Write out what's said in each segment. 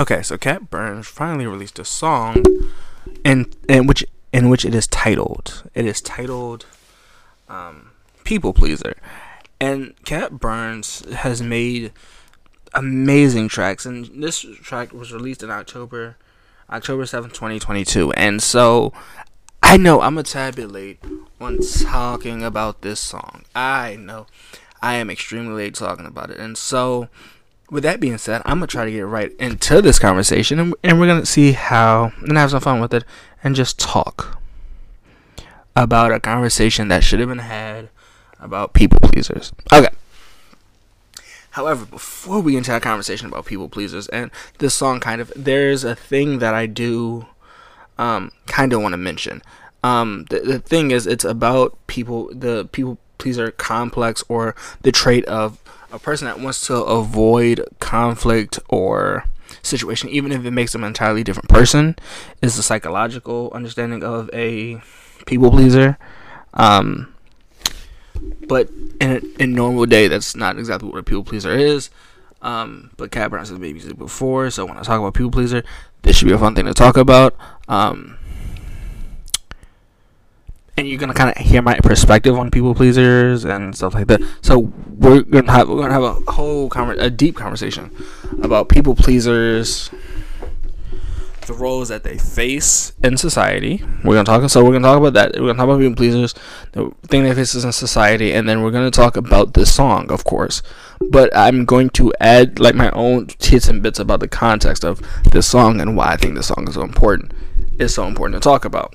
Okay, so Cat Burns finally released a song, in which it is titled. It is titled, "People Pleaser," and Cat Burns has made amazing tracks. And this track was released in October 7th, 2022. And so, I know I'm a tad bit late on talking about this song. I know I am extremely late talking about it, and so. With that being said, I'm going to try to get right into this conversation, and we're going to see how, and have some fun with it, and just talk about a conversation that should have been had about people pleasers. Okay. However, before we get into our conversation about people pleasers, and this song kind of, there's a thing that I do kind of want to mention. The thing is, it's about people, the people pleaser complex, or the trait of a person that wants to avoid conflict or situation, even if it makes them an entirely different person, is the psychological understanding of a people pleaser. But in normal day, that's not exactly what a people pleaser is. But Cat Burns has made music before, so when I talk about people pleaser, this should be a fun thing to talk about. And you're gonna kind of hear my perspective on people pleasers and stuff like that. So we're gonna have a deep conversation about people pleasers, the roles that they face in society. We're gonna talk about that. We're gonna talk about people pleasers, the thing they face in society, and then we're gonna talk about this song, of course. But I'm going to add like my own tidbits and bits about the context of this song and why I think this song is so important. It's so important to talk about.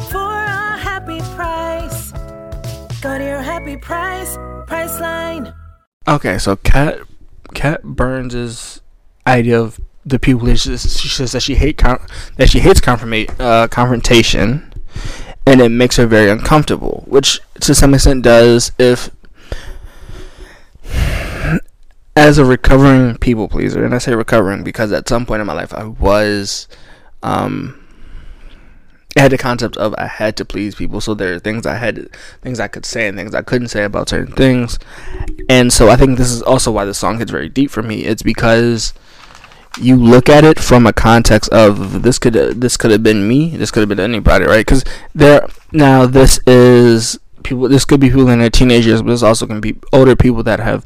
for a happy price. Go to your happy price, Priceline. Okay, so Cat Burns' idea of the people is she says that she hates confrontation, and it makes her very uncomfortable, which to some extent does. If as a recovering people pleaser, and I say recovering because at some point in my life I was. I had the concept of I had to please people, so there are things I could say and things I couldn't say about certain things, and so I think this is also why the song hits very deep for me. It's because you look at it from a context of this could have been me, this could have been anybody, right? Because this is people. This could be people in their teenage years, but this also can be older people that have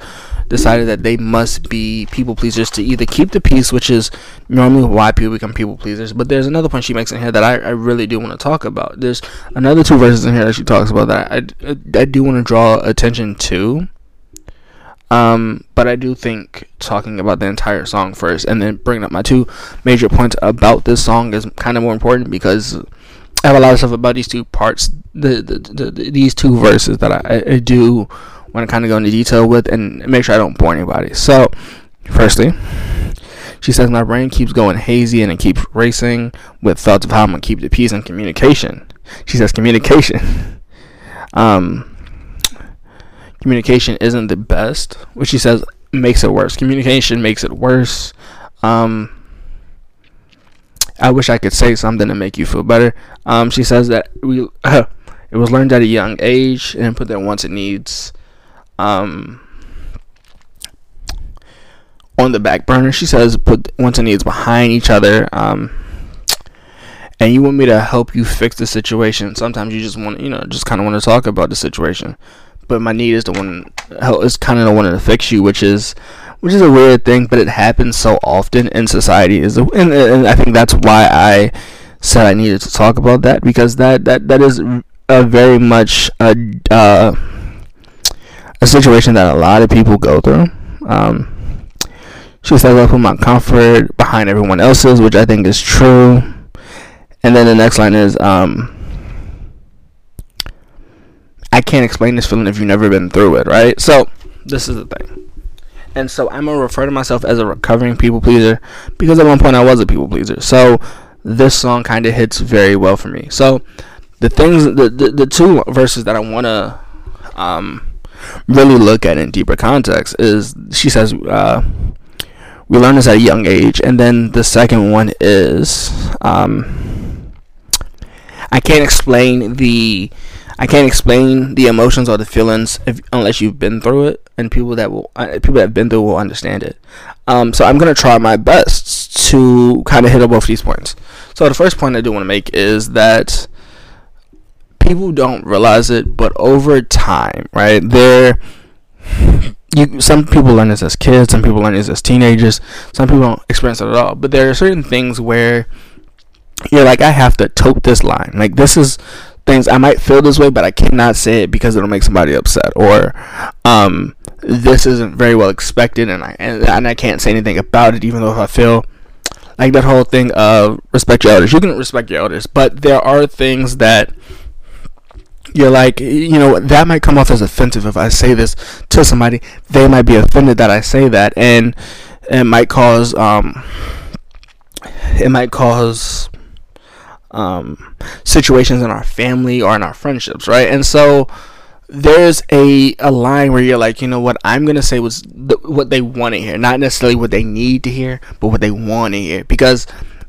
decided that they must be people pleasers to either keep the peace, which is normally why people become people pleasers. But there's another point she makes in here that I really do want to talk about. There's another two verses in here that she talks about that I do want to draw attention to. But I do think talking about the entire song first and then bringing up my two major points about this song is kind of more important, because I have a lot of stuff about these two parts, these two verses that I do want to kind of go into detail with and make sure I don't bore anybody. So, firstly, she says, my brain keeps going hazy and it keeps racing with thoughts of how I'm going to keep the peace and communication. She says communication. Communication isn't the best, which she says makes it worse. Communication makes it worse. I wish I could say something to make you feel better. She says that it was learned at a young age and put their wants and needs on the back burner. She says put wants and needs behind each other. And you want me to help you fix the situation. Sometimes you just want, just kind of want to talk about the situation. But my need is the one is kind of the one to fix you, which is a weird thing, but it happens so often in society. And I think that's why I said I needed to talk about that, because that is a very much a situation that a lot of people go through. She says, I put my comfort behind everyone else's, which I think is true. And then the next line is, I can't explain this feeling if you've never been through it, right? So, this is the thing. And so I'm going to refer to myself as a recovering people pleaser, because at one point I was a people pleaser. So this song kind of hits very well for me. So the things, the two verses that I want to really look at in deeper context is, she says, we learn this at a young age. And then the second one is, I can't explain the emotions or the feelings unless you've been through it, and people that have been through will understand it. So I'm gonna try my best to kind of hit up both these points. So the first point I do want to make is that people don't realize it, but over time, right? Some people learn this as kids, some people learn this as teenagers, some people don't experience it at all. But there are certain things where you're like, I have to tote this line. Like, this is things I might feel this way, but I cannot say it because it'll make somebody upset, or this isn't very well expected, and I can't say anything about it, even though if I feel like that whole thing of respect your elders. You can respect your elders, but there are things that you're like, you know, that might come off as offensive if I say this to somebody. They might be offended that I say that, and it might cause situations in our family or in our friendships, right? And so there's a line where you're like, you know what, I'm gonna say was what they want to hear, not necessarily what they need to hear, but what they want to hear. Because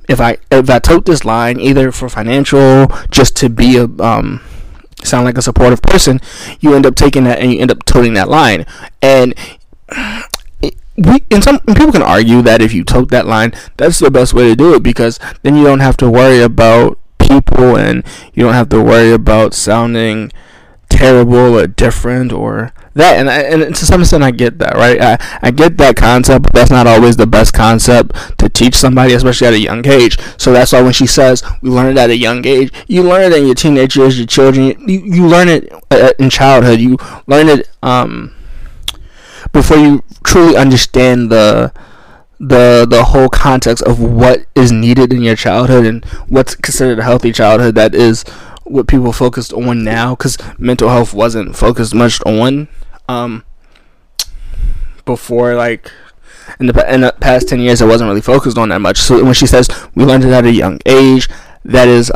if I tote this line, either for financial, just to be a sound like a supportive person, you end up taking that and you end up toting that line. And people can argue that if you tote that line, that's the best way to do it, because then you don't have to worry about people, and you don't have to worry about sounding terrible or different or that. And to some extent I get that, right? I get that concept, but that's not always the best concept to teach somebody, especially at a young age. So that's why when she says we learn it at a young age, you learn it in your teenage years, your children, you learn it in childhood, you learn it before you truly understand the whole context of what is needed in your childhood and what's considered a healthy childhood. That is what people focused on now, because mental health wasn't focused much on before, like in the past 10 years it wasn't really focused on that much. So when she says we learned it at a young age, that is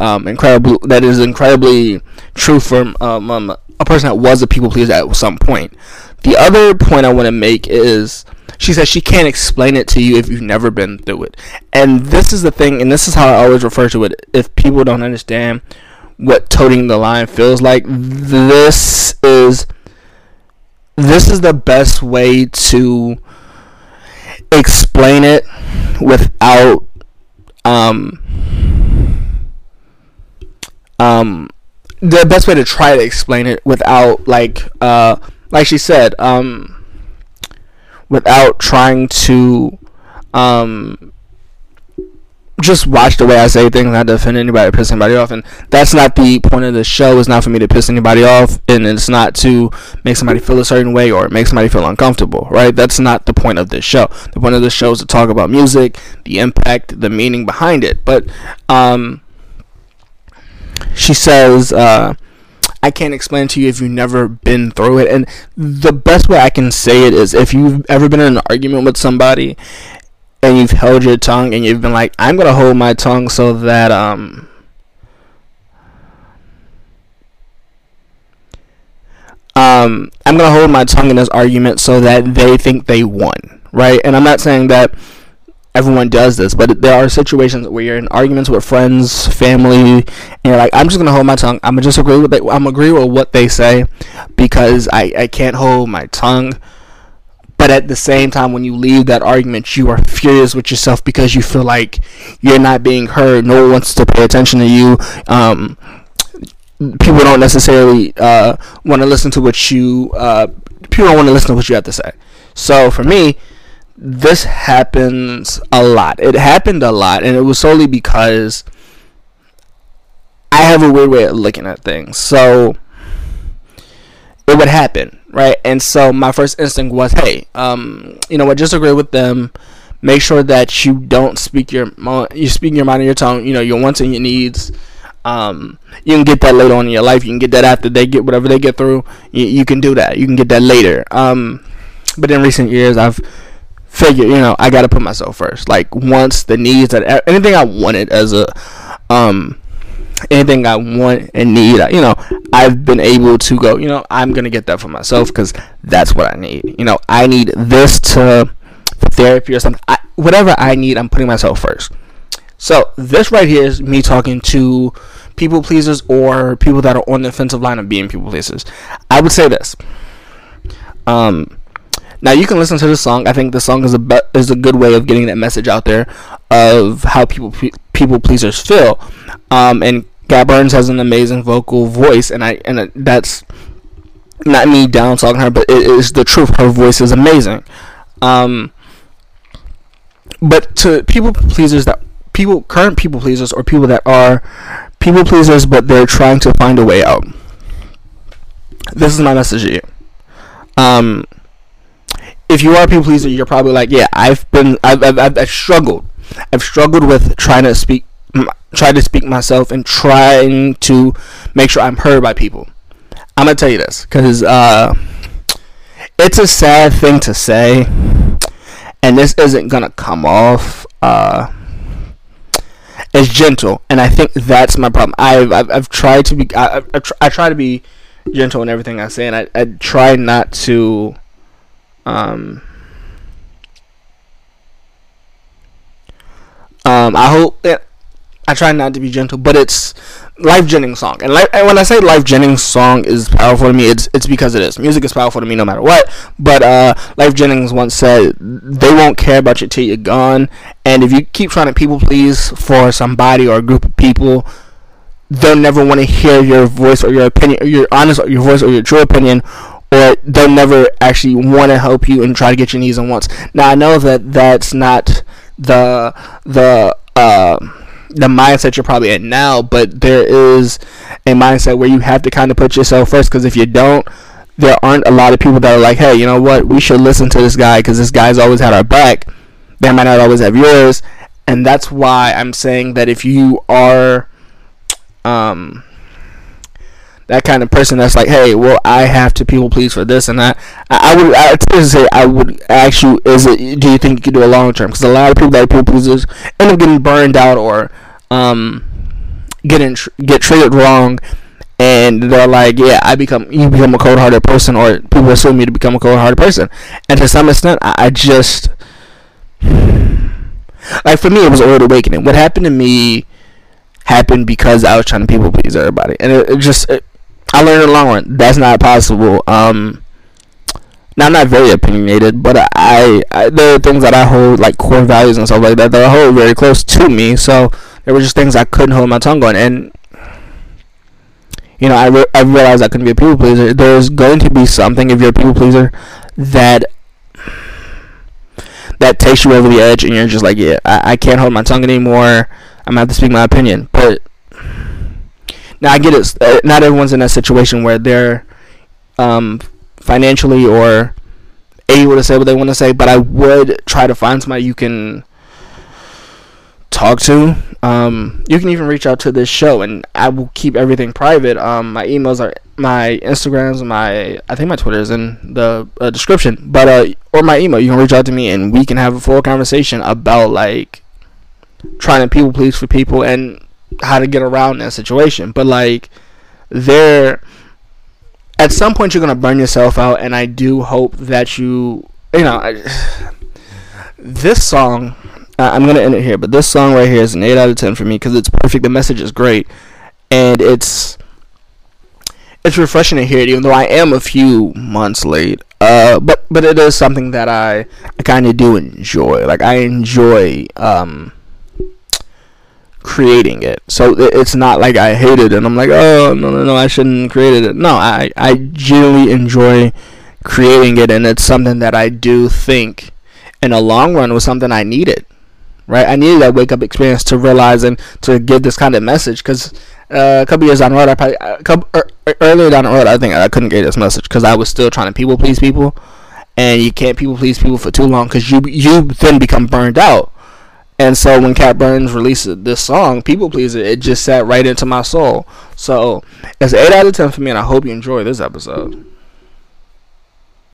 incredibly true from a person that was a people pleaser at some point. The other point I want to make is, she says she can't explain it to you if you've never been through it. And this is the thing, and this is how I always refer to it. If people don't understand what toting the line feels like, this is the best way to explain it without the best way to try to explain it without, like she said, without trying to just watch the way I say things, not to offend anybody or piss anybody off. And that's not the point of the show. It's not for me to piss anybody off, and it's not to make somebody feel a certain way or make somebody feel uncomfortable, right? That's not the point of this show. The point of this show is to talk about music, the impact, the meaning behind it. But she says, I can't explain to you if you've never been through it. And the best way I can say it is, if you've ever been in an argument with somebody and you've held your tongue and you've been like, I'm going to hold my tongue so that I'm going to hold my tongue in this argument so that they think they won, right? And I'm not saying that everyone does this, but there are situations where you're in arguments with friends, family, and you're like, I'm just gonna hold my tongue. I'm gonna just agree with what they say, because I can't hold my tongue. But at the same time, when you leave that argument, you are furious with yourself because you feel like you're not being heard. No one wants to pay attention to you. People don't necessarily want to listen to what you. People don't want to listen to what you have to say. So for me, this happens a lot. It happened a lot, and it was solely because I have a weird way of looking at things. So it would happen, right? And so my first instinct was, hey, you know what, just agree with them. Make sure that you don't speak your mind and your tongue, you know, your wants and your needs. You can get that later on in your life. You can get that after they get whatever they get through. You can do that. You can get that later. But in recent years, I've figured, you know, I got to put myself first. Like, once the needs, that anything I wanted as a, anything I want and need, you know, I've been able to go, you know, I'm going to get that for myself because that's what I need. You know, I need this to, for therapy or something. Whatever I need, I'm putting myself first. So this right here is me talking to people pleasers or people that are on the offensive line of being people pleasers. I would say this. Now you can listen to this song. I think the song is a good way of getting that message out there of how people pleasers feel. And Cat Burns has an amazing vocal voice, and that's not me down talking her, but it is the truth. Her voice is amazing. But to people pleasers that current people pleasers or people that are people pleasers but they're trying to find a way out, this is my message to you. If you are a people pleaser, you're probably like, yeah, I've struggled with trying to speak myself and trying to make sure I'm heard by people. I'm gonna tell you this because it's a sad thing to say, and this isn't gonna come off as gentle. And I think that's my problem. I try to be gentle in everything I say, and I try not to I try not to be gentle, but it's Lyfe Jennings' song, and when I say Lyfe Jennings' song is powerful to me, it's because it is. Music is powerful to me no matter what, but Lyfe Jennings once said, they won't care about you till you're gone, and if you keep trying to people please for somebody or a group of people, they'll never want to hear your voice or your opinion, or your honest, or your voice or your true opinion, or they'll never actually want to help you and try to get your needs and wants. Now I know that that's not the mindset you're probably at now, but there is a mindset where you have to kind of put yourself first, because if you don't, there aren't a lot of people that are like, hey, you know what, we should listen to this guy because this guy's always had our back. They might not always have yours, and that's why I'm saying that if you are that kind of person that's like, hey, well, I have to people please for this and that, I would ask you, do you think you could do it long term? Because a lot of people that are people pleasers end up getting burned out or get treated wrong, and they're like, yeah, you become a cold hearted person, or people assume you to become a cold hearted person. And to some extent, I just, like, for me, it was a rude awakening. What happened to me happened because I was trying to people please everybody, and it just I learned in the long run that's not possible. Now I'm not very opinionated, but I there are things that I hold, like core values and stuff like that, that I hold very close to me. So there were just things I couldn't hold my tongue on, and you know, I realized I couldn't be a people pleaser. There's going to be something, if you're a people pleaser, that takes you over the edge, and you're just like, yeah, I can't hold my tongue anymore. I'm gonna have to speak my opinion. But now I get it. Not everyone's in that situation where they're financially or able to say what they want to say. But I would try to find somebody you can talk to. You can even reach out to this show, and I will keep everything private. My emails are, my Instagrams, I think my Twitter is in the description. But or my email, you can reach out to me, and we can have a full conversation about, like, trying to people please for people and how to get around that situation. But like, there, at some point you're gonna burn yourself out, and I do hope that this song, I'm gonna end it here, but this song right here is an 8 out of 10 for me because it's perfect. The message is great, and it's refreshing to hear it, even though I am a few months late. But it is something that I kind of do enjoy. Like, I enjoy creating it, so it's not like I hate it and I'm like, oh, no, I shouldn't create it. No, I genuinely enjoy creating it, and it's something that I do think in the long run was something I needed. Right, I needed that wake up experience to realize and to give this kind of message, because earlier down the road, I think I couldn't get this message because I was still trying to people please people, and you can't people please people for too long because you then become burned out. And so when Cat Burns released this song, People Pleaser, it just sat right into my soul. So it's 8 out of 10 for me, and I hope you enjoy this episode.